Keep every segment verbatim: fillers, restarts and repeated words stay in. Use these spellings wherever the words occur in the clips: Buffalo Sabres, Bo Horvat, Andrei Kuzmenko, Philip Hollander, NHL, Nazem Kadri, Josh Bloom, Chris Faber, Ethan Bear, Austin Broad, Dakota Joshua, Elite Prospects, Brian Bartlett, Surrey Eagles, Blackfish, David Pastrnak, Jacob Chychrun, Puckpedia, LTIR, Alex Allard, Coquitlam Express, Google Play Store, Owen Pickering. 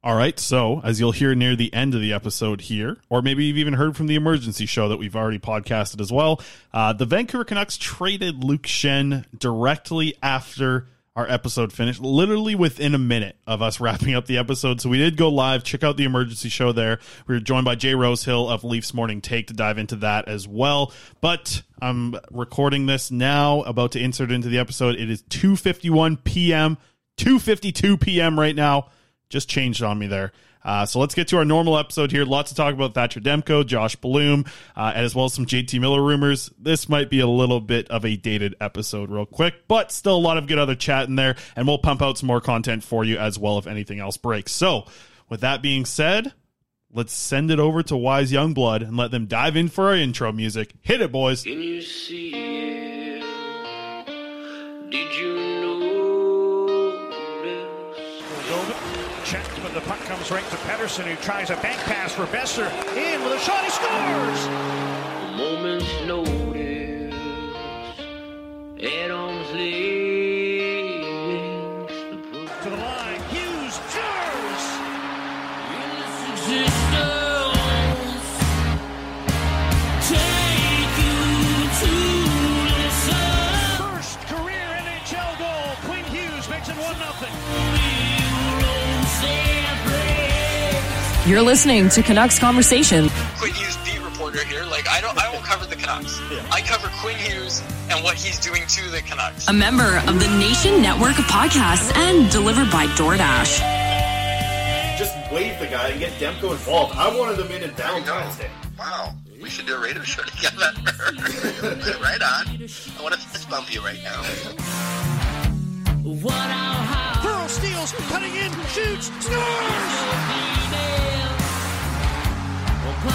All right, so as you'll hear near the end of the episode here, or maybe you've even heard from the emergency show that we've already podcasted as well, uh, the Vancouver Canucks traded Luke Shen directly after our episode finished, literally within a minute of us wrapping up the episode. So we did go live. Check out the emergency show there. We were joined by Jay Rosehill of Leafs Morning Take to dive into that as well. But I'm recording this now, about to insert it into the episode. It is two fifty-one p.m., two fifty-two p.m. right now. Just changed on me there. Uh, so let's get to our normal episode here. Lots to talk about Thatcher Demko, Josh Bloom, uh, as well as some J T Miller rumors. This might be a little bit of a dated episode real quick, but still a lot of good other chat in there, and we'll pump out some more content for you as well if anything else breaks. So with that being said, let's send it over to Wise Youngblood and let them dive in for our intro music. Hit it, boys. Can you see it? Did you checked, but the puck comes right to Pettersson, who tries a bank pass for Besser. In with a shot, he scores! A moment's notice, Adams leaves the pool. To the line, Hughes jars! Existence, take you to the sun. First career N H L goal, Quinn Hughes makes it one nothing. You're listening to Canucks Conversation. Quinn Hughes, beat reporter here. Like, I don't, I won't cover the Canucks. I cover Quinn Hughes and what he's doing to the Canucks. A member of the Nation Network of podcasts and delivered by DoorDash. Just wave the guy and get Demko involved. I wanted him in and down Wednesday. Wow, we should do a radio show together. Right on. I want to fist bump you right now. What I'll Pearl steals, cutting in, shoots, scores. Public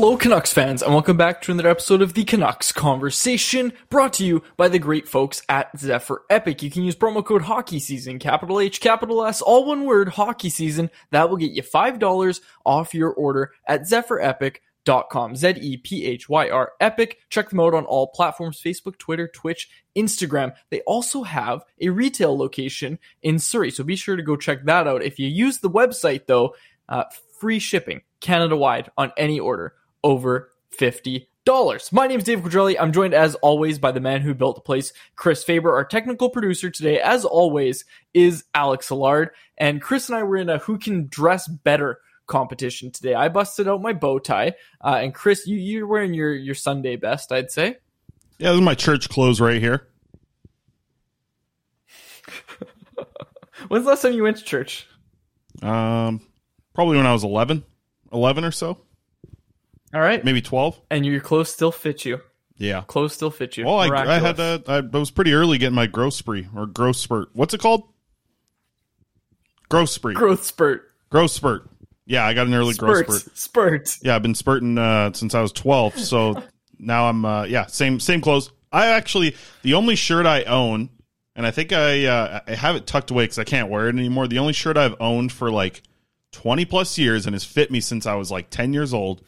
Hello, Canucks fans, and welcome back to another episode of the Canucks Conversation, brought to you by the great folks at Zephyr Epic. You can use promo code HockeySeason, capital H, capital S, all one word, HockeySeason. That will get you five dollars off your order at zephyr epic dot com, Z E P H Y R, Epic. Check them out on all platforms, Facebook, Twitter, Twitch, Instagram. They also have a retail location in Surrey, so be sure to go check that out. If you use the website, though, uh, free shipping Canada-wide on any order over fifty dollars. My name is Dave Quadrelli. I'm joined, as always, by the man who built the place, Chris Faber. Our technical producer today, as always, is Alex Allard. And Chris and I were in a Who Can Dress Better competition today. I busted out my bow tie. Uh, and Chris, you, you're wearing your, your Sunday best, I'd say. Yeah, this is my church clothes right here. When's the last time you went to church? Um, probably when I was eleven. eleven or so. All right. Maybe twelve. And your clothes still fit you. Yeah. Clothes still fit you. Well, I, I had a, I was pretty early getting my growth spree or growth spurt. What's it called? Growth spree. Growth spurt. Growth spurt. Yeah, I got an early Spurts. growth spurt. Spurt. Yeah, I've been spurting uh, since I was twelve. So now I'm, uh, yeah, same same clothes. I actually, the only shirt I own, and I think I, uh, I have it tucked away because I can't wear it anymore. The only shirt I've owned for like twenty plus years and has fit me since I was like ten years old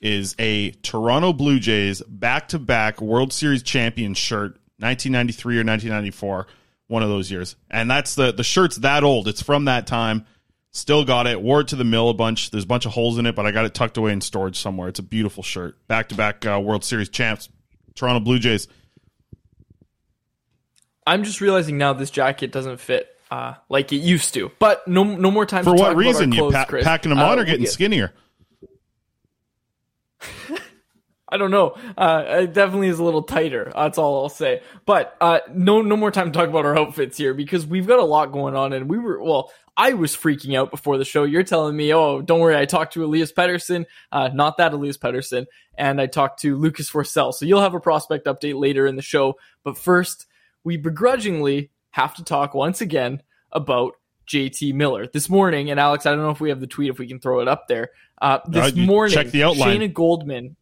is a Toronto Blue Jays back-to-back World Series champion shirt, nineteen ninety-three or nineteen ninety-four, one of those years. And that's the, the shirt's that old. It's from that time. Still got it. Wore it to the mill a bunch. There's a bunch of holes in it, but I got it tucked away in storage somewhere. It's a beautiful shirt. Back-to-back uh, World Series champs, Toronto Blue Jays. I'm just realizing now this jacket doesn't fit. Uh, like it used to, but no, no more time. For to what talk reason? About our clothes, you pa- packing them on uh, or getting skinnier? I don't know. Uh, it definitely is a little tighter. That's all I'll say. But uh, no, no more time to talk about our outfits here because we've got a lot going on. And we were, well, I was freaking out before the show. You're telling me, oh, don't worry. I talked to Elias Pettersson, uh, not that Elias Pettersson, and I talked to Lucas Forsell. So you'll have a prospect update later in the show. But first, we begrudgingly have to talk once again about J T Miller this morning. And Alex, I don't know if we have the tweet, if we can throw it up there. Uh, this uh, morning, check the outline. Shayna Goldman,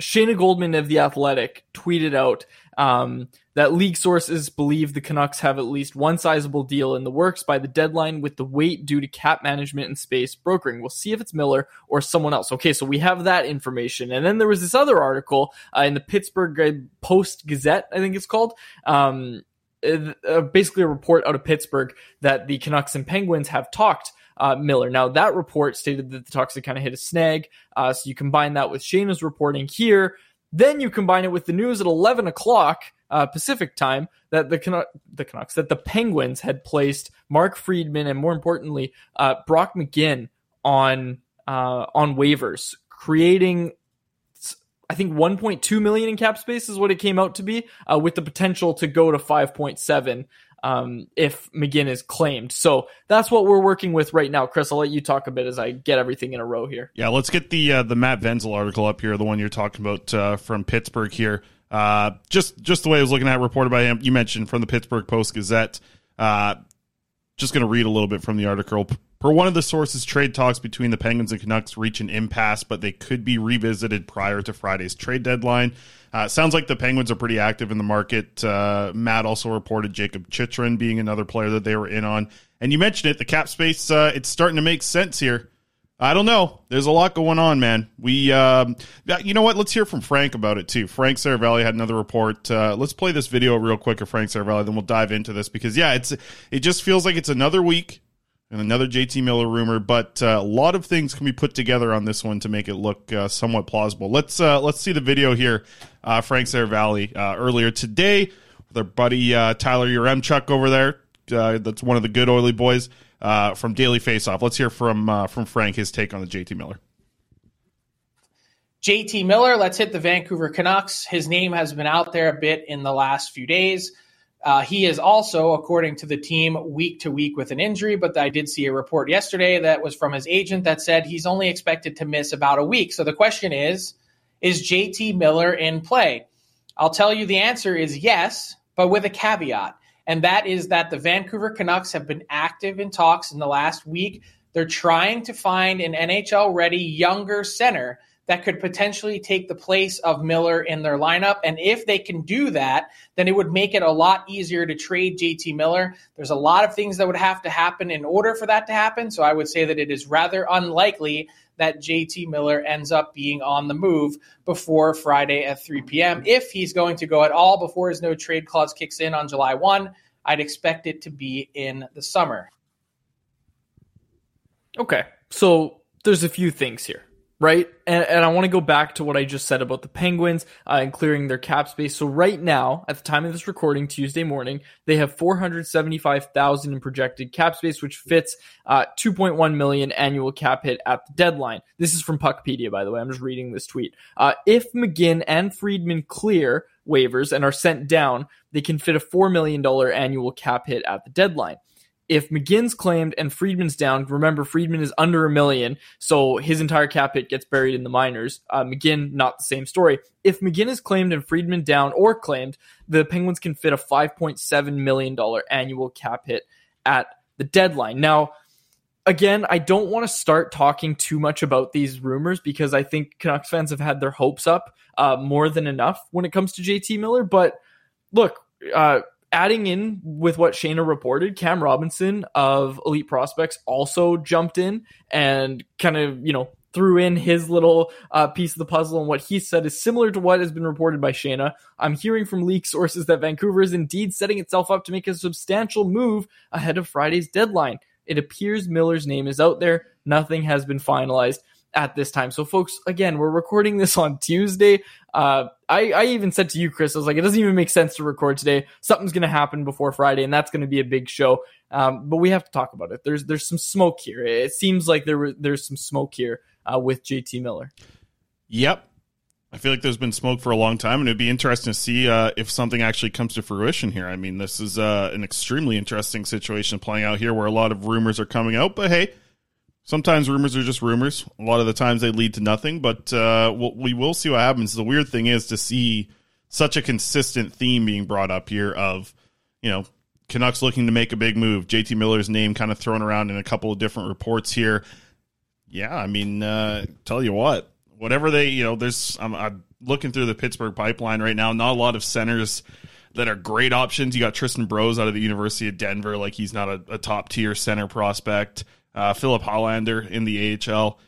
Shayna Goldman of The Athletic tweeted out um, that league sources believe the Canucks have at least one sizable deal in the works by the deadline with the weight due to cap management and space brokering. We'll see if it's Miller or someone else. Okay, so we have that information. And then there was this other article uh, in the Pittsburgh Post-Gazette, I think it's called, um, Uh, basically a report out of Pittsburgh that the Canucks and Penguins have talked uh, Miller. Now, that report stated that the talks had kind of hit a snag. Uh, so you combine that with Shayna's reporting here. Then you combine it with the news at eleven o'clock uh, Pacific time that the, Canu- the Canucks, that the Penguins had placed Mark Friedman and, more importantly, uh, Brock McGinn on uh, on waivers, creating I think one point two million in cap space is what it came out to be, uh, with the potential to go to five point seven um, if McGinn is claimed. So that's what we're working with right now. Chris, I'll let you talk a bit as I get everything in a row here. Yeah, let's get the uh, the Matt Venzel article up here, the one you're talking about uh, from Pittsburgh here. Uh, just just the way I was looking at it, reported by him. You mentioned from the Pittsburgh Post-Gazette. Uh, just going to read a little bit from the article. For one of the sources, trade talks between the Penguins and Canucks reach an impasse, but they could be revisited prior to Friday's trade deadline. Uh, sounds like the Penguins are pretty active in the market. Uh, Matt also reported Jacob Chychrun being another player that they were in on. And you mentioned it, the cap space, uh, it's starting to make sense here. I don't know. There's a lot going on, man. We, um, you know what? Let's hear from Frank about it, too. Frank Seravalli had another report. Uh, let's play this video real quick of Frank Seravalli, then we'll dive into this because, yeah, it's it just feels like it's another week. And another J T Miller rumor, but uh, a lot of things can be put together on this one to make it look uh, somewhat plausible. Let's uh, let's see the video here. Uh, Frank Seravalli uh, earlier today with our buddy uh, Tyler Yaremchuk over there. Uh, that's one of the good oily boys uh, from Daily Face-Off. Let's hear from uh, from Frank his take on the J T Miller. J T Miller, let's hit the Vancouver Canucks. His name has been out there a bit in the last few days. Uh, he is also, according to the team, week to week with an injury, but I did see a report yesterday that was from his agent that said he's only expected to miss about a week. So the question is, is J T Miller in play? I'll tell you the answer is yes, but with a caveat, and that is that the Vancouver Canucks have been active in talks in the last week They're trying to find an N H L-ready younger center that could potentially take the place of Miller in their lineup. And if they can do that, then it would make it a lot easier to trade J T Miller. There's a lot of things that would have to happen in order for that to happen. So I would say that it is rather unlikely that J T Miller ends up being on the move before Friday at three p.m. If he's going to go at all before his no trade clause kicks in on July first, I'd expect it to be in the summer. Okay, so there's a few things here, right? And, and I want to go back to what I just said about the Penguins uh, and clearing their cap space. So right now, at the time of this recording, Tuesday morning, they have four hundred seventy-five thousand dollars in projected cap space, which fits uh, two point one million dollars annual cap hit at the deadline. This is from Puckpedia, by the way. I'm just reading this tweet. Uh, if McGinn and Friedman clear waivers and are sent down, they can fit a four million dollars annual cap hit at the deadline. If McGinn's claimed and Friedman's down, remember Friedman is under a million, so his entire cap hit gets buried in the minors. Uh, McGinn, not the same story. If McGinn is claimed and Friedman down or claimed, the Penguins can fit a five point seven million dollars annual cap hit at the deadline. Now, again, I don't want to start talking too much about these rumors because I think Canucks fans have had their hopes up uh, more than enough when it comes to J T Miller. But look, uh, adding in with what Shayna reported, Cam Robinson of Elite Prospects also jumped in and kind of, you know, threw in his little uh, piece of the puzzle, and what he said is similar to what has been reported by Shayna. I'm hearing from leak sources that Vancouver is indeed setting itself up to make a substantial move ahead of Friday's deadline. It appears Miller's name is out there. Nothing has been finalized at this time. So folks, again, we're recording this on Tuesday. Uh, I, I even said to you, Chris, I was like, it doesn't even make sense to record today. Something's going to happen before Friday, and that's going to be a big show. Um, but we have to talk about it. There's there's some smoke here. It seems like there were, there's some smoke here uh, with J T Miller. Yep. I feel like there's been smoke for a long time, and it'd be interesting to see uh, if something actually comes to fruition here. I mean, this is uh, an extremely interesting situation playing out here where a lot of rumors are coming out, but hey, sometimes rumors are just rumors. A lot of the times they lead to nothing, but uh, we will see what happens. The weird thing is to see such a consistent theme being brought up here of, you know, Canucks looking to make a big move. J T Miller's name kind of thrown around in a couple of different reports here. Yeah, I mean, uh, tell you what, whatever they, you know, there's, I'm, I'm looking through the Pittsburgh pipeline right now. Not a lot of centers that are great options. You got Tristan Brose out of the University of Denver. Like, he's not a, a top tier center prospect. Uh, Philip Hollander in the A H L,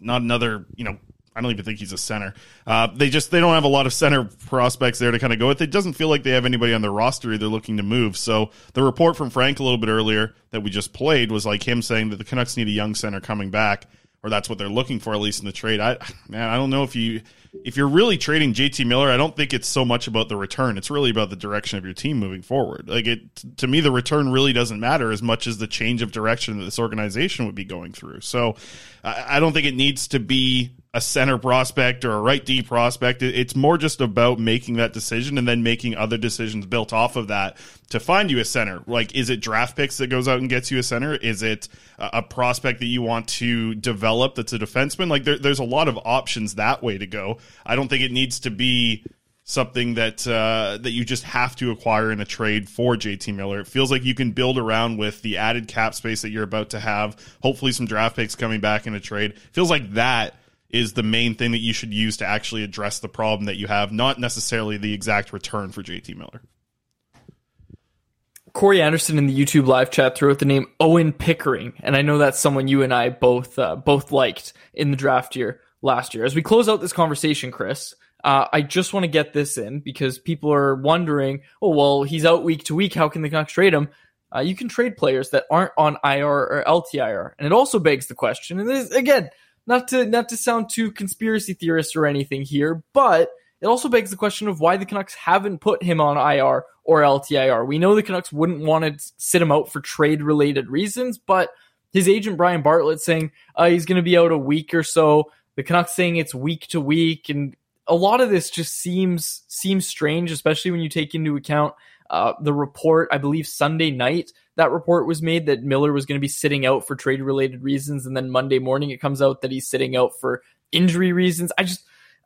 not another, you know, I don't even think he's a center. Uh, they just, they don't have a lot of center prospects there to kind of go with. It doesn't feel like they have anybody on their roster they're looking to move. So the report from Frank a little bit earlier that we just played was like him saying that the Canucks need a young center coming back, or that's what they're looking for, at least in the trade. I, man, I don't know if you, if you're really trading J T Miller, I don't think it's so much about the return. It's really about the direction of your team moving forward. Like, it, to me, the return really doesn't matter as much as the change of direction that this organization would be going through. So I, I don't think it needs to be a center prospect or a right D prospect. It, it's more just about making that decision and then making other decisions built off of that to find you a center. Like, is it draft picks that goes out and gets you a center? Is it a, a prospect that you want to develop that's a defenseman? Like, there, there's a lot of options that way to go. I don't think it needs to be something that uh, that you just have to acquire in a trade for J T Miller. It feels like you can build around with the added cap space that you're about to have, hopefully some draft picks coming back in a trade. It feels like that is the main thing that you should use to actually address the problem that you have, not necessarily the exact return for J T Miller. Corey Anderson in the YouTube live chat threw out the name Owen Pickering, and I know that's someone you and I both uh, both liked in the draft year last year. As we close out this conversation, Chris, uh, I just want to get this in because people are wondering, oh, well, he's out week to week. How can the Canucks trade him? Uh, you can trade players that aren't on I R or L T I R. And it also begs the question, and this, again, Not to not to sound too conspiracy theorist or anything here, but it also begs the question of why the Canucks haven't put him on I R or L T I R. We know the Canucks wouldn't want to sit him out for trade-related reasons, but his agent Brian Bartlett saying uh, he's going to be out a week or so. The Canucks saying it's week to week, and a lot of this just seems seems strange, especially when you take into account uh, the report. I believe Sunday night that report was made that Miller was going to be sitting out for trade-related reasons, and then Monday morning it comes out that he's sitting out for injury reasons. I just,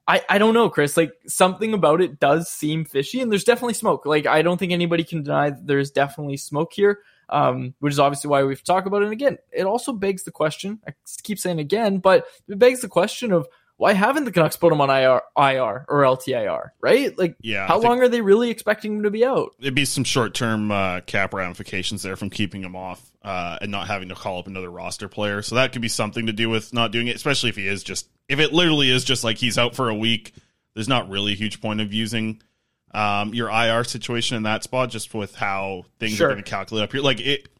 I, I don't know, Chris. Like, something about it does seem fishy, and there's definitely smoke. Like, I don't think anybody can deny that there's definitely smoke here. um, which is obviously why we've talked about it. And again, it also begs the question, I keep saying again, but it begs the question of, why haven't the Canucks put him on I R, I R or L T I R, right? Like, yeah, how long are they really expecting him to be out? There'd be some short-term uh, cap ramifications there from keeping him off uh, and not having to call up another roster player. So that could be something to do with not doing it, especially if he is just, if it literally is just like he's out for a week, there's not really a huge point of using um, your I R situation in that spot, just with how things sure. are going to calculate up here. Like, it,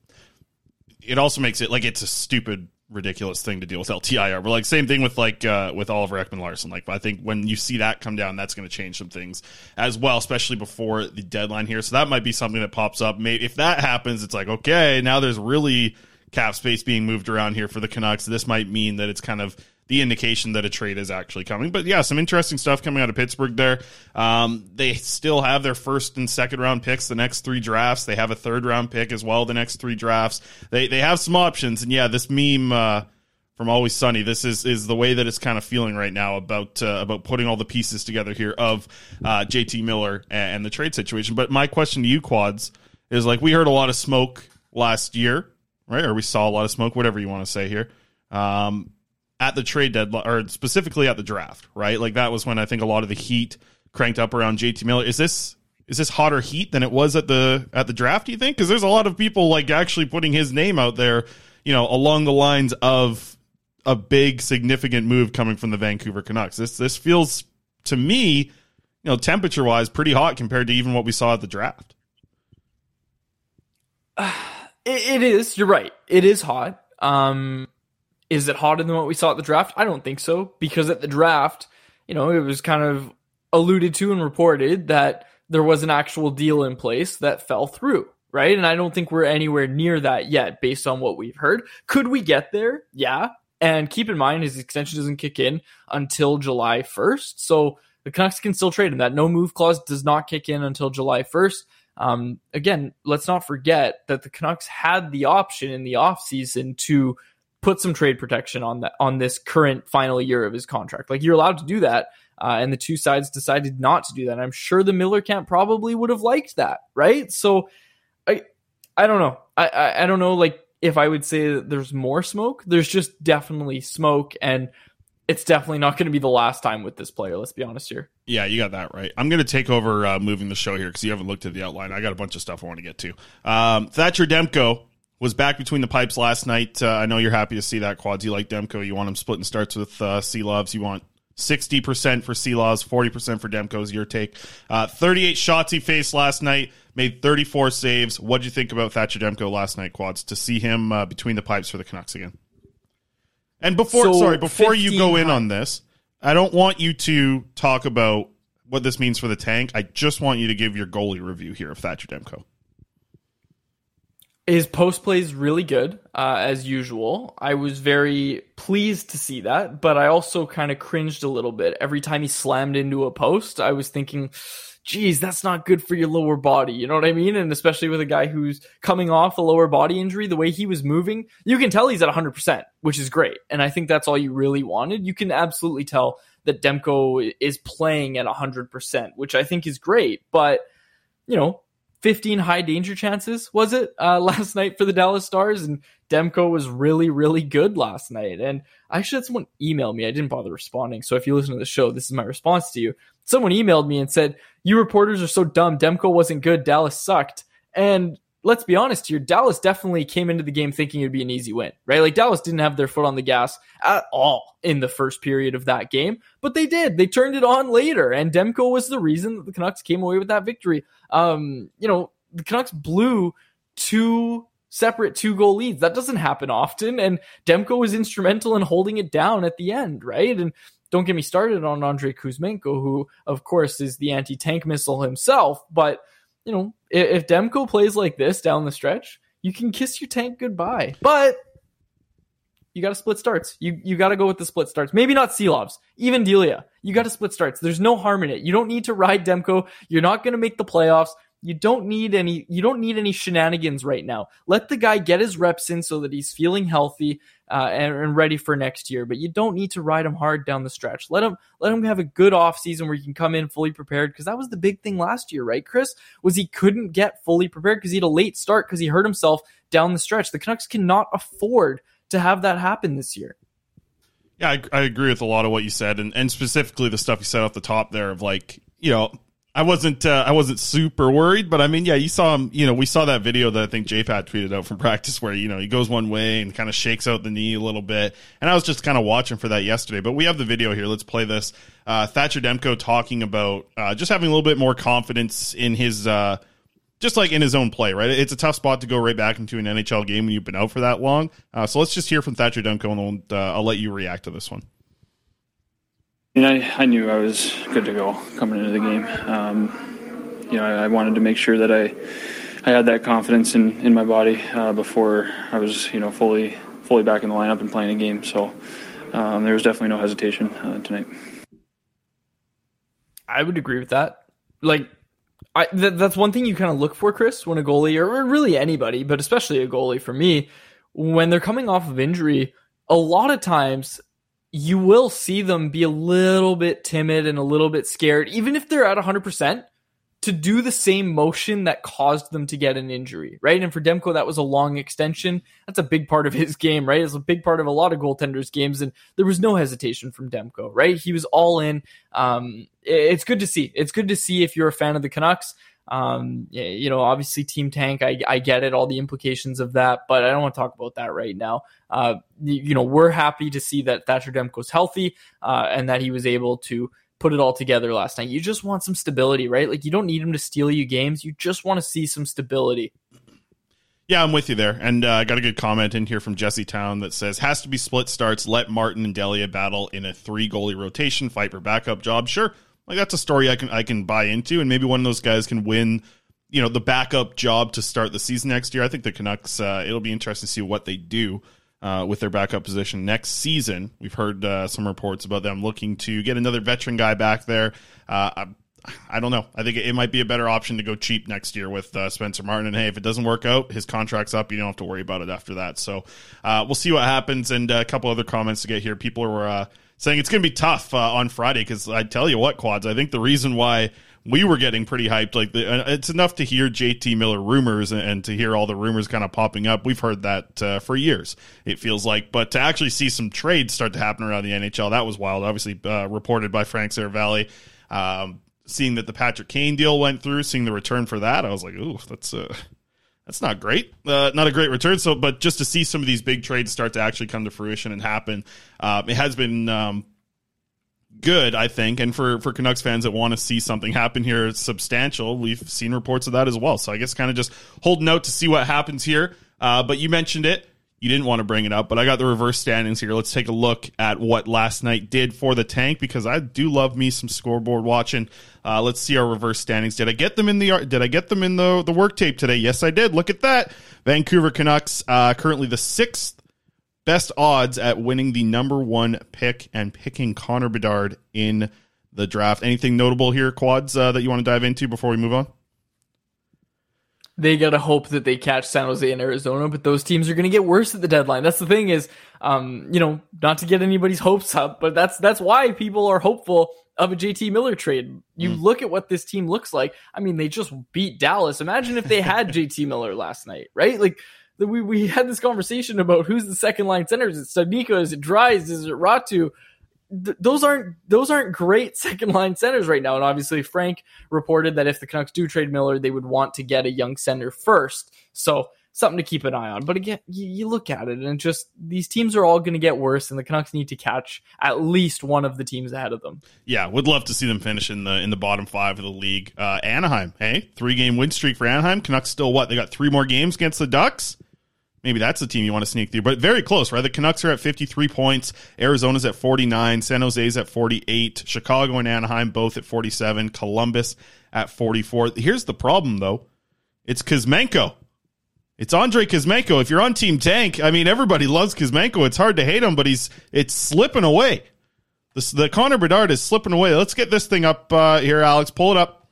it also makes it like it's a stupid, ridiculous thing to deal with L T I R, but like same thing with like uh with Oliver Ekman-Larsson. Like, I think when you see that come down, that's going to change some things as well, especially before the deadline here. So that might be something that pops up. Maybe if that happens, it's like, okay, now there's really cap space being moved around here for the Canucks. This might mean that it's kind of the indication that a trade is actually coming. But yeah, some interesting stuff coming out of Pittsburgh there. Um, they still have their first and second round picks the next three drafts. They have a third round pick as well the next three drafts. They they have some options. And yeah, this meme uh, from Always Sunny, this is is the way that it's kind of feeling right now about uh, about putting all the pieces together here of uh, J T Miller and, and the trade situation. But my question to you, Quads, is like, we heard a lot of smoke last year, right? Or we saw a lot of smoke, whatever you want to say here. Um, at the trade deadline, or specifically at the draft, right? Like, that was when I think a lot of the heat cranked up around J T Miller. Is this is this hotter heat than it was at the at the draft, do you think? Because there's a lot of people like actually putting his name out there, you know, along the lines of a big significant move coming from the Vancouver Canucks. This this feels to me, you know, temperature wise, pretty hot compared to even what we saw at the draft. Uh, it, it is. You're right. It is hot. Um, Is it hotter than what we saw at the draft? I don't think so, because at the draft, you know, it was kind of alluded to and reported that there was an actual deal in place that fell through, right? And I don't think we're anywhere near that yet based on what we've heard. Could we get there? Yeah. And keep in mind, his extension doesn't kick in until July first. So the Canucks can still trade him. That no move clause does not kick in until July first. Um, again, let's not forget that the Canucks had the option in the offseason to put some trade protection on that, on this current final year of his contract. Like, you're allowed to do that. Uh, and the two sides decided not to do that. And I'm sure the Miller camp probably would have liked that. Right. So I, I don't know. I, I, I don't know. Like, if I would say that there's more smoke, there's just definitely smoke, and it's definitely not going to be the last time with this player. Let's be honest here. Yeah, you got that right. I'm going to take over uh, moving the show here, 'cause you haven't looked at the outline. I got a bunch of stuff I want to get to. Um, Thatcher Demko was back between the pipes last night. Uh, I know you're happy to see that, Quads. You like Demko. You want him splitting starts with uh, C-Loves. You want sixty percent for C-Loves, forty percent for Demko's, your take. Uh, thirty-eight shots he faced last night, made thirty-four saves. What did you think about Thatcher Demko last night, Quads, to see him uh, between the pipes for the Canucks again? And before, so sorry, before you go in on this, I don't want you to talk about what this means for the tank. I just want you to give your goalie review here of Thatcher Demko. His post play is really good, uh, as usual. I was very pleased to see that, but I also kind of cringed a little bit. Every time he slammed into a post, I was thinking, geez, that's not good for your lower body. You know what I mean? And especially with a guy who's coming off a lower body injury, the way he was moving, you can tell he's at one hundred percent, which is great. And I think that's all you really wanted. You can absolutely tell that Demko is playing at one hundred percent, which I think is great. But, you know, fifteen high danger chances, was it, uh, last night for the Dallas Stars? And Demko was really, really good last night. And I actually had someone email me. I didn't bother responding. So if you listen to the show, this is my response to you. Someone emailed me and said, you reporters are so dumb. Demko wasn't good. Dallas sucked. And let's be honest here. Dallas definitely came into the game thinking it'd be an easy win, right? Like, Dallas didn't have their foot on the gas at all in the first period of that game, but they did. They turned it on later, and Demko was the reason that the Canucks came away with that victory. Um, you know, the Canucks blew two separate two-goal leads. That doesn't happen often, and Demko was instrumental in holding it down at the end, right? And don't get me started on Andrei Kuzmenko, who, of course, is the anti-tank missile himself, but, you know, if, if Demko plays like this down the stretch, you can kiss your tank goodbye. But you got to split starts. You you got to go with the split starts. Maybe not Seelovs, even Delia. You got to split starts. There's no harm in it. You don't need to ride Demko. You're not going to make the playoffs. You don't need any. You don't need any shenanigans right now. Let the guy get his reps in so that he's feeling healthy uh, and, and ready for next year. But you don't need to ride him hard down the stretch. Let him let him have a good off season where you can come in fully prepared, because that was the big thing last year, right, Chris? Was he couldn't get fully prepared because he had a late start because he hurt himself down the stretch. The Canucks cannot afford to have that happen this year. Yeah, I, I agree with a lot of what you said, and, and specifically the stuff you said off the top there of, like, you know, I wasn't uh, I wasn't super worried, but I mean, yeah, you saw him. You know, we saw that video that I think J Pat tweeted out from practice where, you know, he goes one way and kind of shakes out the knee a little bit. And I was just kind of watching for that yesterday. But we have the video here. Let's play this. Uh, Thatcher Demko talking about uh, just having a little bit more confidence in his, uh, just like in his own play, right? It's a tough spot to go right back into an N H L game when you've been out for that long. Uh, so let's just hear from Thatcher Demko, and uh, I'll let you react to this one. You know, I, I knew I was good to go coming into the game. Um, you know, I, I wanted to make sure that I, I had that confidence in, in my body uh, before I was, you know, fully, fully back in the lineup and playing a game. So um, there was definitely no hesitation uh, tonight. I would agree with that. Like, I th- that's one thing you kind of look for, Chris, when a goalie, or, or really anybody, but especially a goalie for me, when they're coming off of injury, a lot of times you will see them be a little bit timid and a little bit scared, even if they're at one hundred percent, to do the same motion that caused them to get an injury, right? And for Demko, that was a long extension. That's a big part of his game, right? It's a big part of a lot of goaltenders' games, and there was no hesitation from Demko, right? He was all in. Um, it's good to see. It's good to see if you're a fan of the Canucks. Um, you know, obviously team tank, I, I get it, all the implications of that, but I don't want to talk about that right now. Uh, you know, we're happy to see that Thatcher Demko's healthy, uh, and that he was able to put it all together last night. You just want some stability, right? Like, you don't need him to steal you games. You just want to see some stability. Yeah, I'm with you there. And uh, I got a good comment in here from Jesse Town that says, has to be split starts. Let Martin and Delia battle in a three goalie rotation, fight for backup job. Sure. Like, that's a story I can I can buy into, and maybe one of those guys can win, you know, the backup job to start the season next year. I think the Canucks, uh, it'll be interesting to see what they do uh, with their backup position next season. We've heard uh, some reports about them looking to get another veteran guy back there. Uh, I, I don't know. I think it, it might be a better option to go cheap next year with uh, Spencer Martin. And hey, if it doesn't work out, his contract's up. You don't have to worry about it after that. So uh, we'll see what happens. And uh, a couple other comments to get here. People are Uh, saying it's going to be tough uh, on Friday, because I tell you what, Quads, I think the reason why we were getting pretty hyped, like the, uh, it's enough to hear J T Miller rumors and, and to hear all the rumors kind of popping up. We've heard that uh, for years, it feels like. But to actually see some trades start to happen around the N H L, that was wild. Obviously uh, reported by Frank Seravalli. Um, seeing that the Patrick Kane deal went through, seeing the return for that, I was like, ooh, that's a... Uh... That's not great. Uh, not a great return. So, but just to see some of these big trades start to actually come to fruition and happen, uh, it has been um, good, I think. And for, for Canucks fans that want to see something happen here substantial, we've seen reports of that as well. So I guess kind of just holding out to see what happens here. Uh, but you mentioned it. You didn't want to bring it up, but I got the reverse standings here. Let's take a look at what last night did for the tank, because I do love me some scoreboard watching. Uh, let's see our reverse standings. Did I get them in the Did I get them in the the work tape today? Yes, I did. Look at that. Vancouver Canucks uh, currently the sixth best odds at winning the number one pick and picking Connor Bedard in the draft. Anything notable here, Quads, uh, that you want to dive into before we move on? They got to hope that they catch San Jose and Arizona, but those teams are going to get worse at the deadline. That's the thing is, um, you know, not to get anybody's hopes up, but that's that's why people are hopeful of a J T Miller trade. You mm. look at what this team looks like. I mean, they just beat Dallas. Imagine if they had J T Miller last night, right? Like, we, we had this conversation about who's the second line center. Is it Stadnyko? Is it Dries? Is it Ratu? Th- those aren't those aren't great second line centers right now, and obviously Frank reported that if the Canucks do trade Miller, they would want to get a young center first. So something to keep an eye on. But again, you, you look at it, and just these teams are all going to get worse, and the Canucks need to catch at least one of the teams ahead of them. Yeah, would love to see them finish in the in the bottom five of the league. Uh, Anaheim, hey, three game win streak for Anaheim. Canucks still what? They got three more games against the Ducks. Maybe that's the team you want to sneak through, but very close, right? The Canucks are at fifty-three points. Arizona's at forty-nine. San Jose's at forty-eight. Chicago and Anaheim both at forty-seven. Columbus at forty-four. Here's the problem, though. It's Kuzmenko. It's Andrei Kuzmenko. If you're on Team Tank, I mean, everybody loves Kuzmenko. It's hard to hate him, but he's it's slipping away. The, the Connor Bedard is slipping away. Let's get this thing up uh, here, Alex. Pull it up.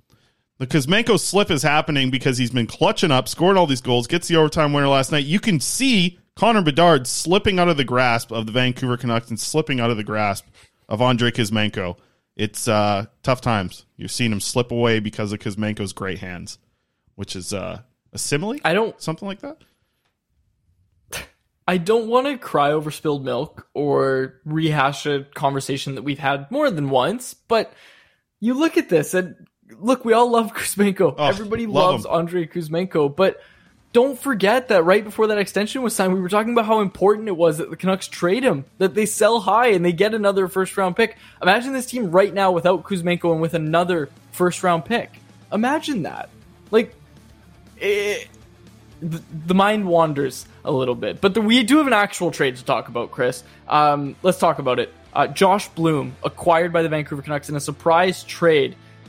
The Kuzmenko slip is happening because he's been clutching up, scoring all these goals, gets the overtime winner last night. You can see Connor Bedard slipping out of the grasp of the Vancouver Canucks and slipping out of the grasp of Andrei Kuzmenko. It's uh, tough times. You're seeing him slip away because of Kuzmenko's great hands, which is uh, a simile? I don't... Something like that? I don't want to cry over spilled milk or rehash a conversation that we've had more than once, but you look at this and look, we all love Kuzmenko. Oh, Everybody love loves him. Andrei Kuzmenko, but don't forget that right before that extension was signed, we were talking about how important it was that the Canucks trade him, that they sell high and they get another first-round pick. Imagine this team right now without Kuzmenko and with another first-round pick. Imagine that. Like, it, the, the mind wanders a little bit. But the, we do have an actual trade to talk about, Chris. Um, let's talk about it. Uh, Josh Bloom, acquired by the Vancouver Canucks in a surprise trade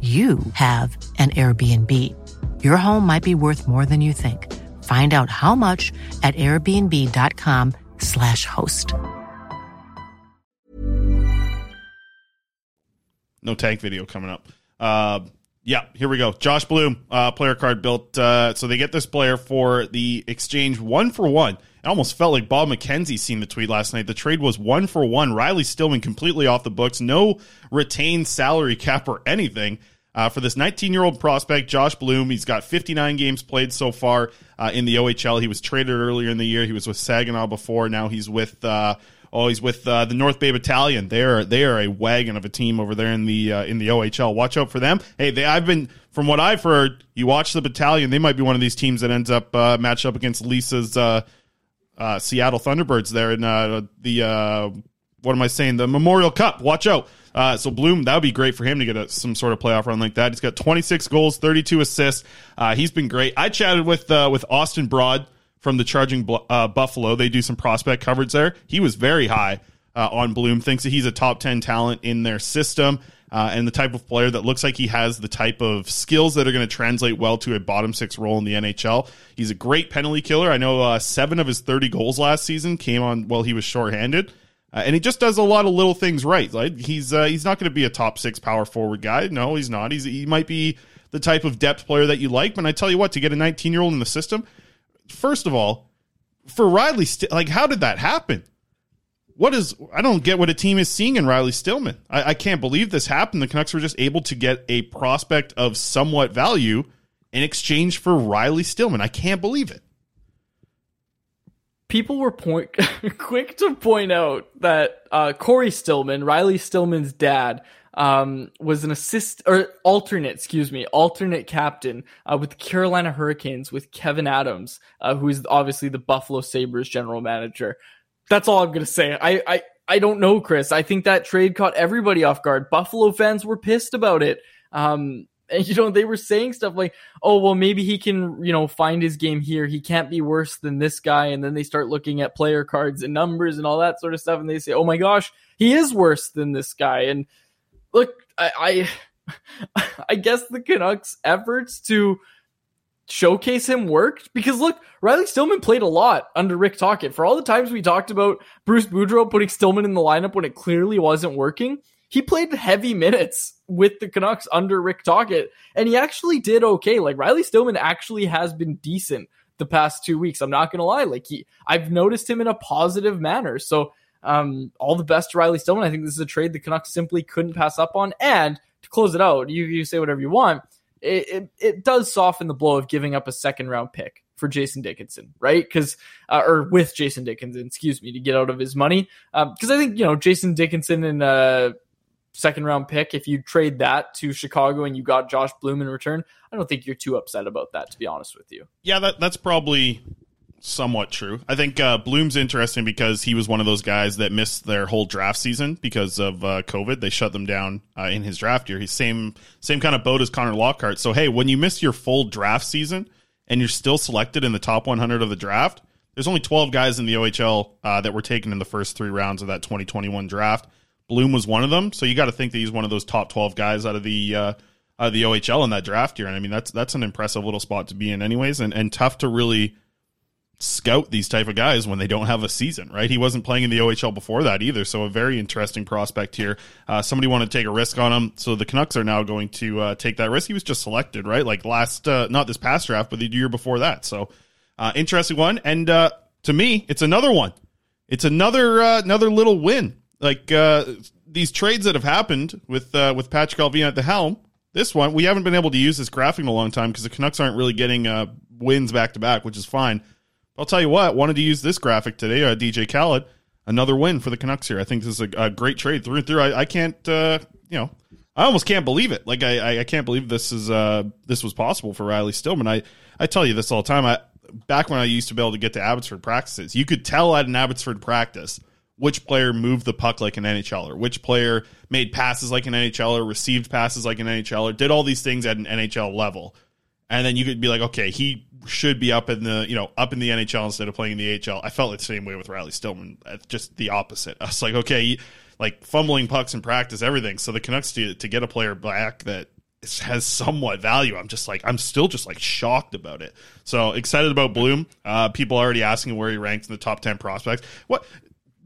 you have an Airbnb. Your home might be worth more than you think. Find out how much at airbnb.com slash host. No tank video coming up. Uh, yeah, here we go. Josh Bloom, uh, player card built. Uh, so they get this player for the exchange one for one. It almost felt like Bob McKenzie seen the tweet last night. The trade was one for one. Riley Stillman completely off the books. No retained salary cap or anything. Uh, for this nineteen-year-old prospect, Josh Bloom, he's got fifty-nine games played so far uh, in the O H L. He was traded earlier in the year. He was with Saginaw before. Now he's with uh, oh, he's with uh, the North Bay Battalion. They are they are a wagon of a team over there in the uh, in the O H L. Watch out for them. Hey, they I've been from what I've heard. You watch the Battalion. They might be one of these teams that ends up uh, matched up against Lisa's uh, uh, Seattle Thunderbirds there in uh, the uh, what am I saying? The Memorial Cup. Watch out. Uh, so Bloom, that would be great for him to get a, some sort of playoff run like that. He's got twenty-six goals, thirty-two assists. Uh, he's been great. I chatted with uh, with Austin Broad from the Charging uh, Buffalo. They do some prospect coverage there. He was very high uh, on Bloom. Thinks that he's a top ten talent in their system uh, and the type of player that looks like he has the type of skills that are going to translate well to a bottom six role in the N H L. He's a great penalty killer. I know uh, seven of his thirty goals last season came on while he was shorthanded. Uh, and he just does a lot of little things right. Like he's uh, he's not going to be a top six power forward guy. No, he's not. He's he might be the type of depth player that you like. But I tell you what, to get a nineteen-year-old in the system, first of all, for Riley, St- like how did that happen? What is I don't get what a team is seeing in Riley Stillman. I, I can't believe this happened. The Canucks were just able to get a prospect of somewhat value in exchange for Riley Stillman. I can't believe it. People were point, quick to point out that uh, Corey Stillman, Riley Stillman's dad, um, was an assist or alternate, excuse me, alternate captain uh, with the Carolina Hurricanes with Kevin Adams, uh, who is obviously the Buffalo Sabres general manager. That's all I'm going to say. I, I, I don't know, Chris. I think that trade caught everybody off guard. Buffalo fans were pissed about it. Um, And, you know, they were saying stuff like, oh, well, maybe he can, you know, find his game here. He can't be worse than this guy. And then they start looking at player cards and numbers and all that sort of stuff. And they say, oh, my gosh, he is worse than this guy. And look, I I, I guess the Canucks' efforts to showcase him worked because, look, Riley Stillman played a lot under Rick Tocchet. For all the times we talked about Bruce Boudreau putting Stillman in the lineup when it clearly wasn't working, he played heavy minutes with the Canucks under Rick Tocchet, and he actually did okay. Like, Riley Stillman actually has been decent the past two weeks. I'm not going to lie. Like, he, I've noticed him in a positive manner. So um, all the best to Riley Stillman. I think this is a trade the Canucks simply couldn't pass up on. And to close it out, you, you say whatever you want. It, it, it does soften the blow of giving up a second round pick for Jason Dickinson, right? Because, uh, or with Jason Dickinson, excuse me, to get out of his money. Because um, I think, you know, Jason Dickinson and a second round pick, if you trade that to Chicago and you got Josh Bloom in return, I don't think you're too upset about that, to be honest with you. Yeah, that, that's probably somewhat true. I think uh, Bloom's interesting because he was one of those guys that missed their whole draft season because of uh, COVID. They shut them down uh, in his draft year. He's same, same kind of boat as Connor Lockhart. So, hey, when you miss your full draft season, and you're still selected in the top one hundred of the draft, there's only twelve guys in the O H L uh, that were taken in the first three rounds of that twenty twenty-one draft. Bloom was one of them, so you got to think that he's one of those top twelve guys out of the uh, out of the O H L in that draft year. And I mean, that's that's an impressive little spot to be in, anyways, and and tough to really scout these type of guys when they don't have a season, right? He wasn't playing in the O H L before that either, so a very interesting prospect here. Uh, somebody wanted to take a risk on him, so the Canucks are now going to uh, take that risk. He was just selected, right? Like last, uh, not this past draft, but the year before that. So uh, interesting one, and uh, to me, it's another one. It's another uh, another little win. Like uh, these trades that have happened with uh, with Patrick Allvin at the helm. This one, we haven't been able to use this graphic in a long time because the Canucks aren't really getting uh, wins back to back, which is fine. I'll tell you what, wanted to use this graphic today, uh, D J Khaled, another win for the Canucks here. I think this is a, a great trade through and through. I, I can't, uh, you know, I almost can't believe it. Like, I, I can't believe this is uh, this was possible for Riley Stillman. I, I tell you this all the time. I Back when I used to be able to get to Abbotsford practices, you could tell at an Abbotsford practice which player moved the puck like an NHLer, which player made passes like an NHLer, received passes like an NHLer, did all these things at an N H L level. And then you could be like, okay, he should be up in the, you know, up in the N H L instead of playing in the A H L. I felt the same way with Riley Stillman. Just the opposite. I was like, okay, like fumbling pucks in practice, everything. So the Canucks to, to get a player back that has somewhat value, I'm just like, I'm still just like shocked about it. So excited about Bloom. Uh, people already asking where he ranks in the top ten prospects. What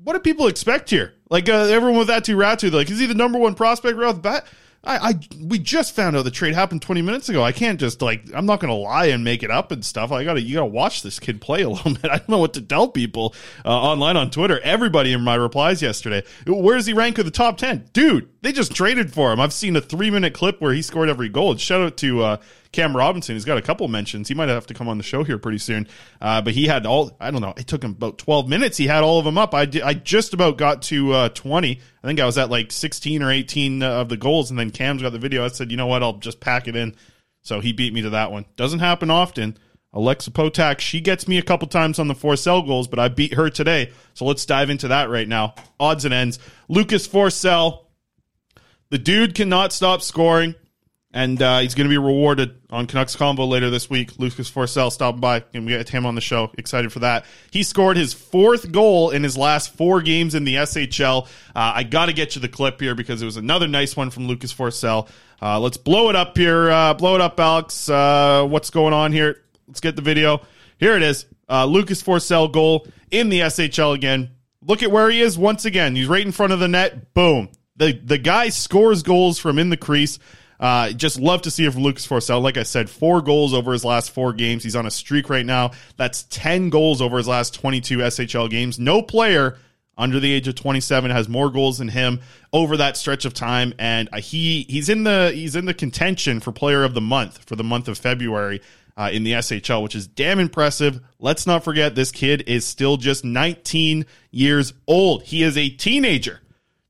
what do people expect here? Like uh, everyone with Atu Ratu, like, is he the number one prospect right off the bat? I, I we just found out the trade happened twenty minutes ago. I can't just like I'm not going to lie and make it up and stuff. I gotta you gotta watch this kid play a little bit. I don't know what to tell people uh, online on Twitter. Everybody in my replies yesterday. Where does he rank in the top ten, dude? They just traded for him. I've seen a three minute clip where he scored every goal. And shout out to uh, Cam Robinson. He's got a couple mentions. He might have to come on the show here pretty soon. Uh, but he had all I don't know. It took him about twelve minutes. He had all of them up. I did, I just about got to uh, twenty. I think I was at like sixteen or eighteen of the goals, and then Cam's got the video. I said, you know what? I'll just pack it in. So he beat me to that one. Doesn't happen often. Alexa Potak, she gets me a couple times on the Forsell goals, but I beat her today. So let's dive into that right now. Odds and ends. Lucas Forsell, the dude cannot stop scoring, and uh, he's going to be rewarded on Canucks Combo later this week. Lucas Forsell stopping by, and we got him on the show. Excited for that. He scored his fourth goal in his last four games in the S H L. Uh, I got to get you the clip here because it was another nice one from Lucas Forsell. Uh, let's blow it up here. Uh, blow it up, Alex. Uh, what's going on here? Let's get the video. Here it is. Uh, Lucas Forsell goal in the S H L again. Look at where he is once again. He's right in front of the net. Boom. The, the guy scores goals from in the crease. Uh, just love to see it from Lucas Forsell. Like I said, four goals over his last four games. He's on a streak right now. That's ten goals over his last twenty-two S H L games. No player under the age of twenty-seven has more goals than him over that stretch of time. And uh, he he's in the he's in the contention for player of the month for the month of February uh, in the S H L, which is damn impressive. Let's not forget this kid is still just nineteen years old. He is a teenager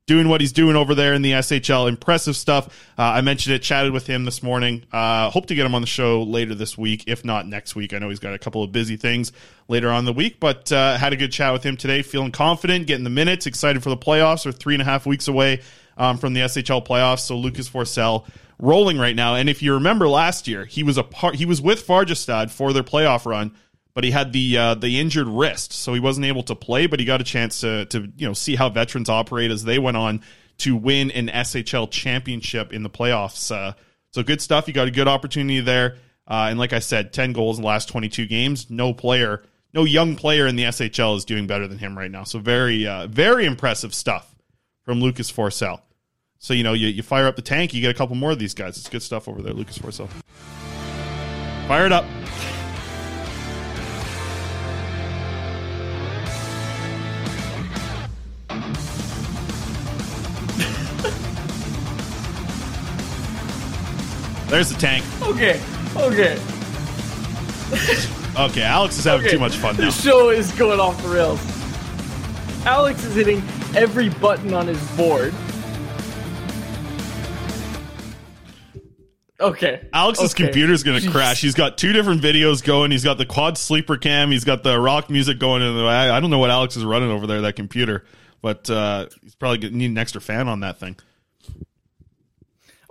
doing what he's doing over there in the S H L. Impressive stuff. Uh, I mentioned it, chatted with him this morning. Uh, hope to get him on the show later this week, if not next week. I know he's got a couple of busy things later on in the week, but uh, had a good chat with him today. Feeling confident, getting the minutes, excited for the playoffs. We're three and a half weeks away um, from the S H L playoffs. So Lucas Forsell rolling right now. And if you remember last year, he was a part, he was with Farjestad for their playoff run, but he had the uh, the injured wrist, so he wasn't able to play, but he got a chance to, to you know see how veterans operate as they went on to win an S H L championship in the playoffs. Uh, so good stuff. You got a good opportunity there. Uh, and like I said, ten goals in the last twenty-two games. No player, no young player in the S H L is doing better than him right now. So very, uh, very impressive stuff from Lucas Forsell. So, you know, you, you fire up the tank, you get a couple more of these guys. It's good stuff over there, Lucas Forsell. Fire it up. There's the tank. Okay, okay. Okay, Alex is having okay. too much fun now. The show is going off the rails. Alex is hitting every button on his board. Okay. Alex's okay. computer's going to crash. He's got two different videos going. He's got the quad sleeper cam. He's got the rock music going. In the, I, I don't know what Alex is running over there, that computer. But uh, he's probably going to need an extra fan on that thing.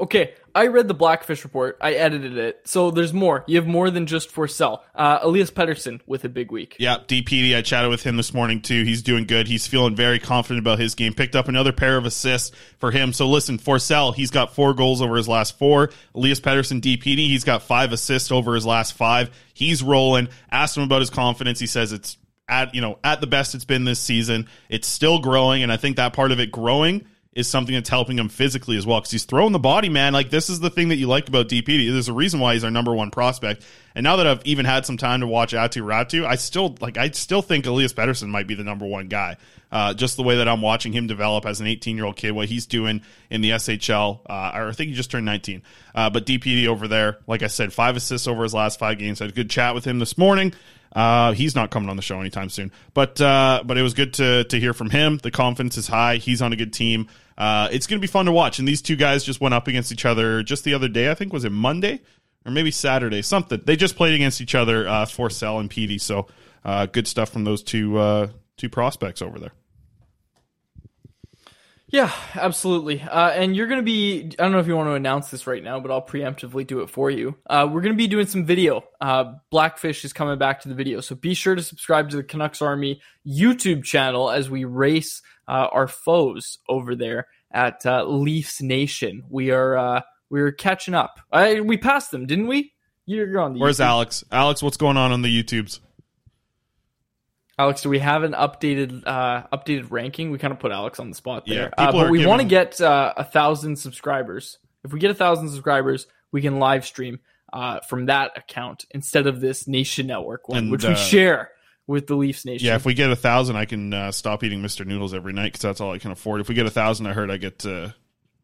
Okay, I read the Blackfish report. I edited it. So there's more. You have more than just Forsell. Uh, Elias Pettersson with a big week. Yeah, D P D, I chatted with him this morning too. He's doing good. He's feeling very confident about his game. Picked up another pair of assists for him. So listen, Forsell, he's got four goals over his last four. Elias Pettersson, D P D, he's got five assists over his last five. He's rolling. Asked him about his confidence. He says it's at, you know, at the best it's been this season. It's still growing, and I think that part of it growing is something that's helping him physically as well, because he's throwing the body, man. Like, this is the thing that you like about D P D. There's a reason why he's our number one prospect. And now that I've even had some time to watch Atu Ratu, I still like. I still think Elias Pettersson might be the number one guy. Uh, just the way that I'm watching him develop as an eighteen-year-old kid, what he's doing in the S H L. Uh, or I think he just turned nineteen. Uh, but D P D over there, like I said, five assists over his last five games. I had a good chat with him this morning. Uh, he's not coming on the show anytime soon, but, uh, but it was good to, to hear from him. The confidence is high. He's on a good team. Uh, it's going to be fun to watch. And these two guys just went up against each other just the other day. I think was it Monday or maybe Saturday, something. They just played against each other, uh, Forsell and Petey. So, uh, good stuff from those two, uh, two prospects over there. Yeah, absolutely. Uh, and you're going to be, I don't know if you want to announce this right now, but I'll preemptively do it for you. Uh, we're going to be doing some video. Uh, Blackfish is coming back to the video. So be sure to subscribe to the Canucks Army YouTube channel as we race uh, our foes over there at uh, Leafs Nation. We are uh, we are catching up. I, we passed them, didn't we? You're on the Where's YouTube. Alex? Alex, what's going on on the YouTubes? Alex, do we have an updated uh, updated ranking? We kind of put Alex on the spot there. Yeah, uh, but we giving... want to get uh, one thousand subscribers. If we get one thousand subscribers, we can live stream uh, from that account instead of this Nation Network one, and, which we uh, share with the Leafs Nation. Yeah, if we get one thousand, I can uh, stop eating Mister Noodles every night because that's all I can afford. If we get one thousand, I heard I get to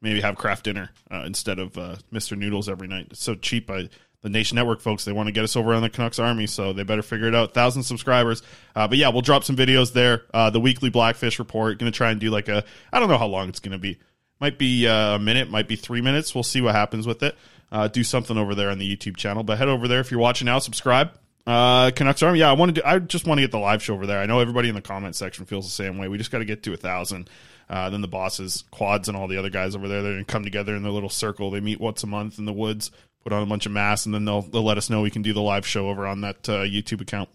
maybe have Kraft dinner uh, instead of uh, Mister Noodles every night. It's so cheap, I... The Nation Network folks, they want to get us over on the Canucks Army, so they better figure it out. one thousand subscribers. Uh, but yeah, we'll drop some videos there. Uh, the weekly Blackfish report. Going to try and do like a, I don't know how long it's going to be. Might be uh, a minute, might be three minutes. We'll see what happens with it. Uh, do something over there on the YouTube channel. But head over there if you're watching now. Subscribe. Uh, Canucks Army. Yeah, I want to. Do, I just want to get the live show over there. I know everybody in the comment section feels the same way. We just got to get to a thousand. Uh, then the bosses, quads, and all the other guys over there, they're going to come together in their little circle. They meet once a month in the woods. Put on a bunch of masks, and then they'll they'll let us know we can do the live show over on that uh, YouTube account.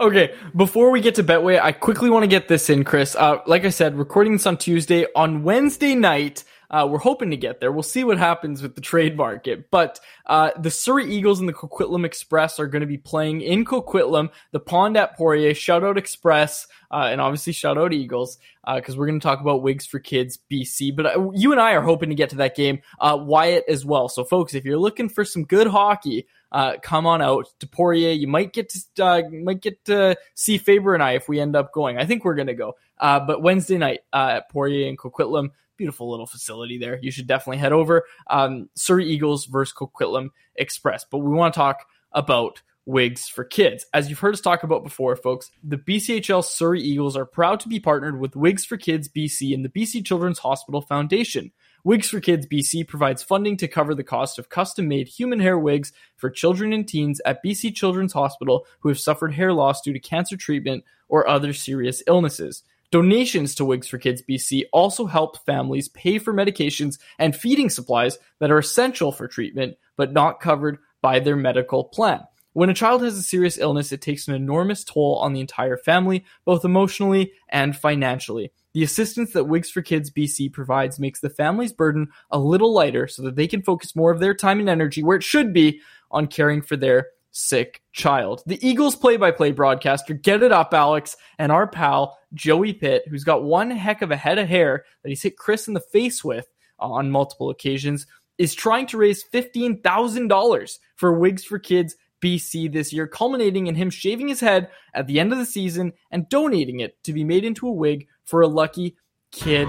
Okay, before we get to Betway, I quickly want to get this in, Chris. Uh, like I said, recording this on Tuesday. On Wednesday night, uh, we're hoping to get there. We'll see what happens with the trade market. But uh, the Surrey Eagles and the Coquitlam Express are going to be playing in Coquitlam, the Pond at Poirier. Shout out Express, uh, and obviously shout out Eagles. Because uh, we're going to talk about Wigs for Kids B C. But uh, you and I are hoping to get to that game. Uh, Wyatt as well. So, folks, if you're looking for some good hockey, uh, come on out to Poirier. You might get to uh, might get to see Faber and I if we end up going. I think we're going to go. Uh, but Wednesday night uh, at Poirier in Coquitlam, beautiful little facility there. You should definitely head over. Um, Surrey Eagles versus Coquitlam Express. But we want to talk about Wigs for Kids. As you've heard us talk about before, folks, the B C H L Surrey Eagles are proud to be partnered with Wigs for Kids B C and the B C Children's Hospital Foundation. Wigs for Kids B C provides funding to cover the cost of custom-made human hair wigs for children and teens at B C Children's Hospital who have suffered hair loss due to cancer treatment or other serious illnesses. Donations to Wigs for Kids B C also help families pay for medications and feeding supplies that are essential for treatment but not covered by their medical plan. When a child has a serious illness, it takes an enormous toll on the entire family, both emotionally and financially. The assistance that Wigs for Kids B C provides makes the family's burden a little lighter so that they can focus more of their time and energy where it should be on caring for their sick child. The Eagles play-by-play broadcaster, get it up, Alex, and our pal, Joey Pitt, who's got one heck of a head of hair that he's hit Chris in the face with on multiple occasions, is trying to raise fifteen thousand dollars for Wigs for Kids B C this year, culminating in him shaving his head at the end of the season and donating it to be made into a wig for a lucky kid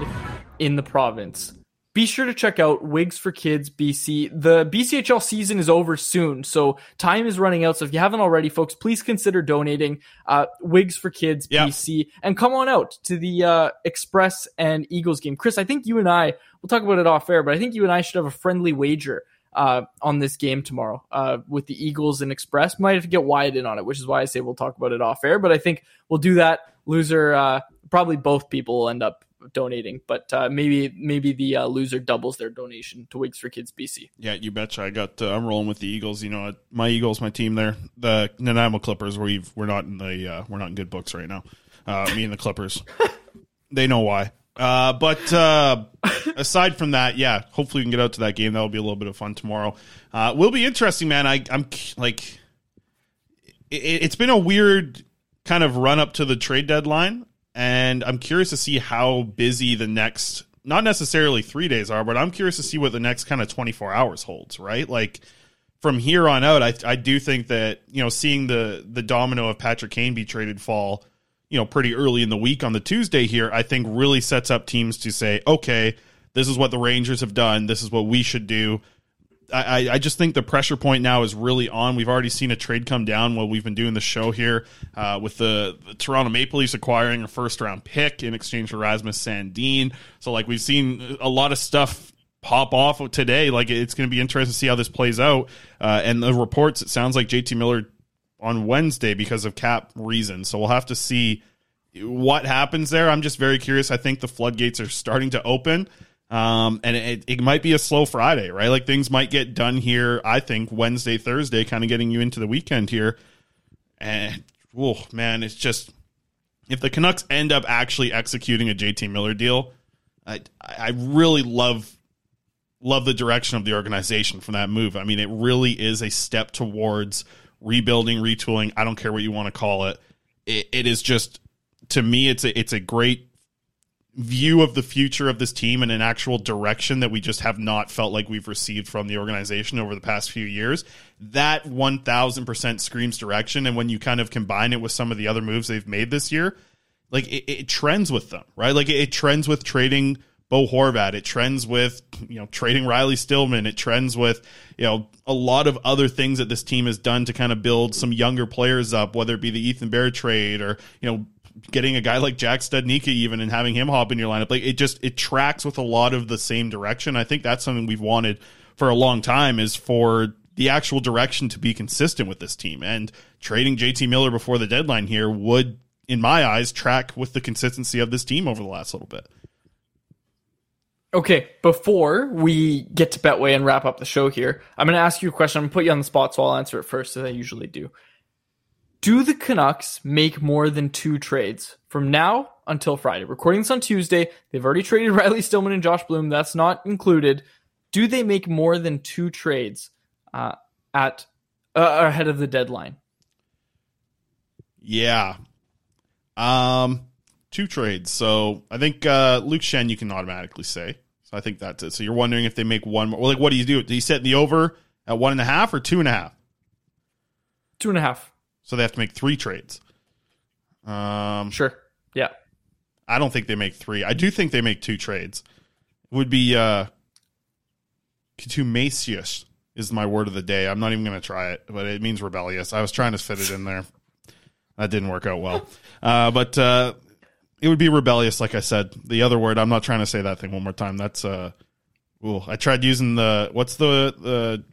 in the province. Be sure to check out Wigs for Kids B C. The B C H L season is over soon, so time is running out. So if you haven't already, folks, please consider donating uh, Wigs for Kids yeah. B C. And come on out to the uh, Express and Eagles game. Chris, I think you and I, we'll talk about it off air, but I think you and I should have a friendly wager uh, on this game tomorrow uh, with the Eagles and Express. Might have to get Wyatt in on it, which is why I say we'll talk about it off air. But I think we'll do that. Loser, uh, probably both people will end up donating, but uh maybe maybe the uh, loser doubles their donation to Wigs for Kids B C. Yeah, you betcha. I got uh, I'm rolling with the Eagles. You know, my Eagles, my team there, the Nanaimo Clippers. We've we're not in the uh, we're not in good books right now. Uh, me and the Clippers, they know why. Uh, but uh, aside from that, yeah, hopefully we can get out to that game. That'll be a little bit of fun tomorrow. Uh, will be interesting, man. I I'm like, it, it's been a weird kind of run up to the trade deadline. And I'm curious to see how busy the next, not necessarily three days are, but I'm curious to see what the next kind of twenty-four hours holds, right? Like from here on out, I I do think that, you know, seeing the the domino of Patrick Kane be traded fall, you know, pretty early in the week on the Tuesday here, I think really sets up teams to say, okay, this is what the Rangers have done. This is what we should do. I, I just think the pressure point now is really on. We've already seen a trade come down while we've been doing the show here uh, with the, the Toronto Maple Leafs acquiring a first-round pick in exchange for Rasmus Sandin. So, like, we've seen a lot of stuff pop off today. Like, it's going to be interesting to see how this plays out. Uh, and the reports, it sounds like J T Miller on Wednesday because of cap reasons. So we'll have to see what happens there. I'm just very curious. I think the floodgates are starting to open. Um, and it, it might be a slow Friday, right? Like things might get done here. I think Wednesday, Thursday, kind of getting you into the weekend here. And oh man, it's just, if the Canucks end up actually executing a J T Miller deal, I, I really love, love the direction of the organization from that move. I mean, it really is a step towards rebuilding, retooling. I don't care what you want to call it. It, it is just, to me, it's a, it's a great view of the future of this team and an actual direction that we just have not felt like we've received from the organization over the past few years. That one thousand percent screams direction. And when you kind of combine it with some of the other moves they've made this year, like it, it trends with them, right? Like it, it trends with trading Bo Horvat. It trends with, you know, trading Riley Stillman. It trends with, you know, a lot of other things that this team has done to kind of build some younger players up, whether it be the Ethan Bear trade or, you know, getting a guy like Jack Studnicka even and having him hop in your lineup. Like it just, it tracks with a lot of the same direction. I think that's something we've wanted for a long time, is for the actual direction to be consistent with this team, and trading J T Miller before the deadline here would, in my eyes, track with the consistency of this team over the last little bit. Okay, before we get to Betway and wrap up the show here, I'm going to ask you a question. I'm going to put you on the spot, so I'll answer it first, as I usually do. Do the Canucks make more than two trades from now until Friday? Recording this on Tuesday. They've already traded Riley Stillman and Josh Bloom. That's not included. Do they make more than two trades uh, at uh, ahead of the deadline? Yeah. Um, two trades. So I think uh, Luke Shen you can automatically say. So I think that's it. So you're wondering if they make one more. Well, like, what do you do? Do you set the over at one and a half or two and a half? Two and a half. So they have to make three trades. Um, sure. Yeah. I don't think they make three. I do think they make two trades. It would be uh, contumacious is my word of the day. I'm not even going to try it, but it means rebellious. I was trying to fit it in there. That didn't work out well. Uh, but uh, it would be rebellious, like I said. The other word, I'm not trying to say that thing one more time. That's, uh, ooh, I tried using the, what's the, the,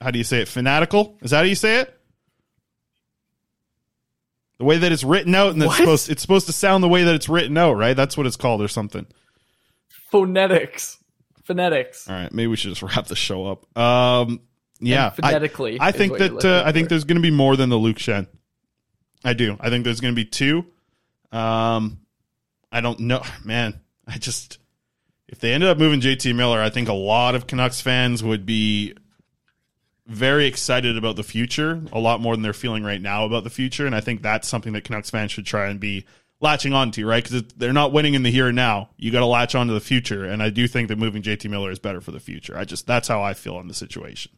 how do you say it? Fanatical? Is that how you say it? The way that it's written out, and that's supposed, it's supposed to sound the way that it's written out, right? That's what it's called or something. Phonetics. Phonetics. All right, maybe we should just wrap the show up. Um, yeah. And phonetically. I, I think that uh, I think there's going to be more than the Luke Shen. I do. I think there's going to be two. Um, I don't know. Man, I just... If they ended up moving J T Miller, I think a lot of Canucks fans would be... very excited about the future, a lot more than they're feeling right now about the future. And I think that's something that Canucks fans should try and be latching on to, right? Because they're not winning in the here and now. You got to latch on to the future. And I do think that moving J T Miller is better for the future. I just, that's how I feel on the situation.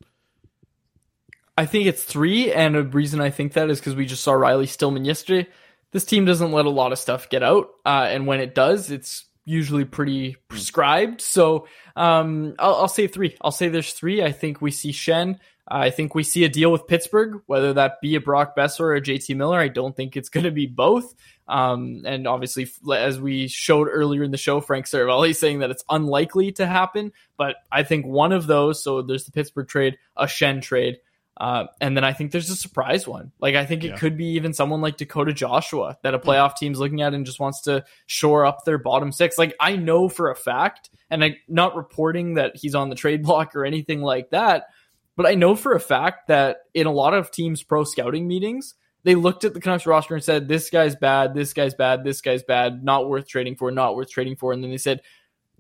I think it's three, and a reason I think that is because we just saw Riley Stillman yesterday. This team doesn't let a lot of stuff get out, uh, and when it does, it's usually pretty prescribed. So um, I'll, I'll say three. I'll say there's three. I think we see Shen. Uh, I think we see a deal with Pittsburgh, whether that be a Brock Besser or a J T Miller. I don't think it's going to be both. Um, and obviously, as we showed earlier in the show, Frank Seravalli saying that it's unlikely to happen. But I think one of those, so there's the Pittsburgh trade, a Shen trade. Uh, and then I think there's a surprise one. Like, I think it yeah. could be even someone like Dakota Joshua that a playoff team's looking at and just wants to shore up their bottom six. Like, I know for a fact, and I'm not reporting that he's on the trade block or anything like that, but I know for a fact that in a lot of teams' pro scouting meetings, they looked at the Canucks roster and said, this guy's bad, this guy's bad, this guy's bad, not worth trading for, not worth trading for. And then they said,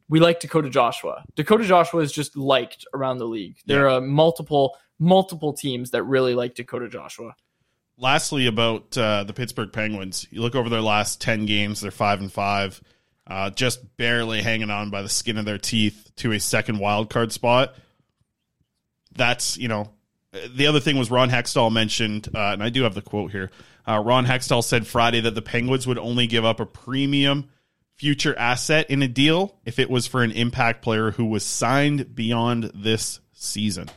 we like Dakota Joshua. Dakota Joshua is just liked around the league. There yeah. are multiple, multiple teams that really like Dakota Joshua. Lastly, about uh, the Pittsburgh Penguins, you look over their last ten games, they're five and five, uh, just barely hanging on by the skin of their teeth to a second wild card spot. That's, you know, the other thing was Ron Hextall mentioned, uh, and I do have the quote here. Uh, Ron Hextall said Friday that the Penguins would only give up a premium future asset in a deal if it was for an impact player who was signed beyond this season.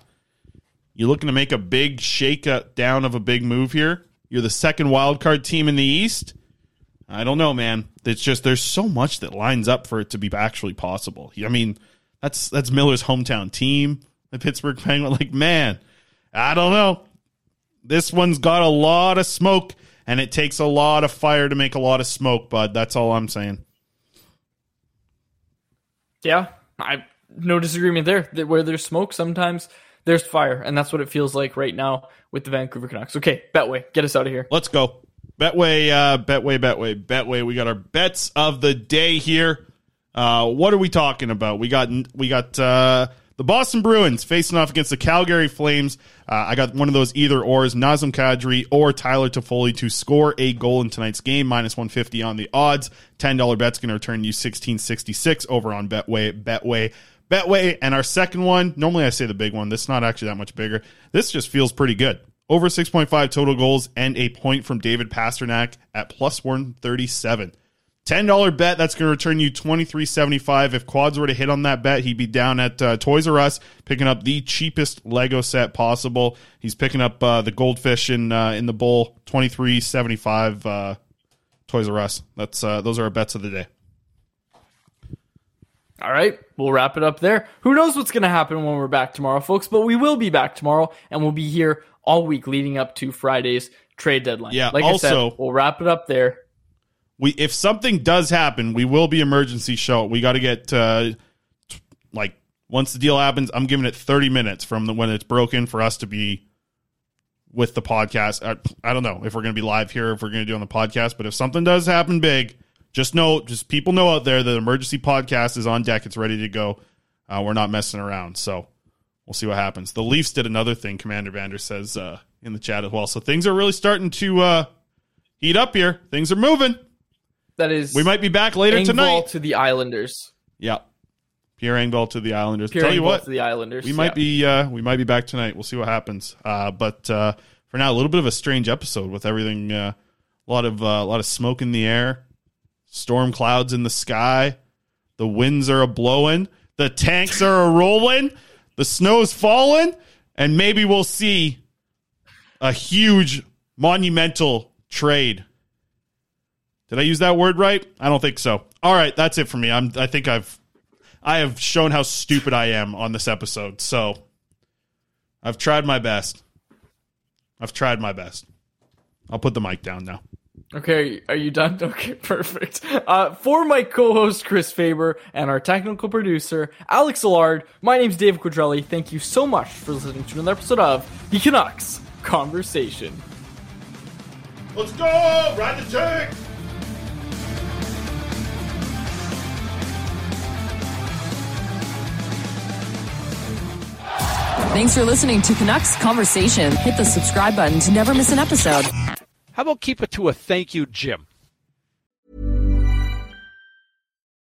You're looking to make a big shake up down of a big move here. You're the second wildcard team in the East. I don't know, man. It's just there's so much that lines up for it to be actually possible. I mean, that's that's Miller's hometown team, the Pittsburgh Penguins. Like, man, I don't know. This one's got a lot of smoke, and it takes a lot of fire to make a lot of smoke, bud. That's all I'm saying. Yeah, I no disagreement there. That where there's smoke, sometimes there's fire, and that's what it feels like right now with the Vancouver Canucks. Okay, Betway, get us out of here. Let's go. Betway, uh, Betway, Betway, Betway. We got our bets of the day here. Uh, what are we talking about? We got we got uh, the Boston Bruins facing off against the Calgary Flames. Uh, I got one of those either ors, Nazem Kadri or Tyler Toffoli to score a goal in tonight's game, minus one fifty on the odds. ten dollars bet's going to return you sixteen sixty-six over on Betway, Betway, Betway. And our second one, normally I say the big one. This is not actually that much bigger. This just feels pretty good. Over six point five total goals and a point from David Pastrnak at plus one thirty-seven. ten dollars bet, that's going to return you twenty-three seventy-five. If Quads were to hit on that bet, he'd be down at uh, Toys R Us picking up the cheapest Lego set possible. He's picking up uh, the goldfish in uh, in the bowl, twenty-three seventy-five uh, Toys R Us. That's uh, those are our bets of the day. All right, we'll wrap it up there. Who knows what's going to happen when we're back tomorrow, folks, but we will be back tomorrow, and we'll be here all week leading up to Friday's trade deadline. Yeah, like also, I said, we'll wrap it up there. We, if something does happen, we will be emergency show. We got to get, uh, t- like, once the deal happens, I'm giving it thirty minutes from the, when it's broken for us to be with the podcast. I, I don't know if we're going to be live here, if we're going to do on the podcast, but if something does happen big, just know, just people know out there that emergency podcast is on deck. It's ready to go. Uh, we're not messing around. So we'll see what happens. The Leafs did another thing, Commander Bander says uh, in the chat as well. So things are really starting to uh, heat up here. Things are moving. That is, we might be back later Engvall tonight to the Islanders. Yeah, Pierre Engvall to the Islanders. Pierre Tell Engvall you what, to the Islanders. We might yeah. be uh, we might be back tonight. We'll see what happens. Uh, but uh, for now, a little bit of a strange episode with everything. Uh, a lot of a uh, lot of smoke in the air, storm clouds in the sky. The winds are a blowing. The tanks are a rolling. The snow's falling, and maybe we'll see a huge, monumental trade. Did I use that word right? I don't think so. All right, that's it for me. I'm, I think I've, I have shown how stupid I am on this episode. So, I've tried my best. I've tried my best. I'll put the mic down now. Okay, are you done? Okay, perfect. Uh, for my co-host Chris Faber and our technical producer Alex Allard, my name's Dave Quadrelli. Thank you so much for listening to another episode of the Canucks Conversation. Let's go! Ride the tank! You Thanks for listening to Canucks Conversation. Hit the subscribe button to never miss an episode. How about keep it to a thank you, Jim?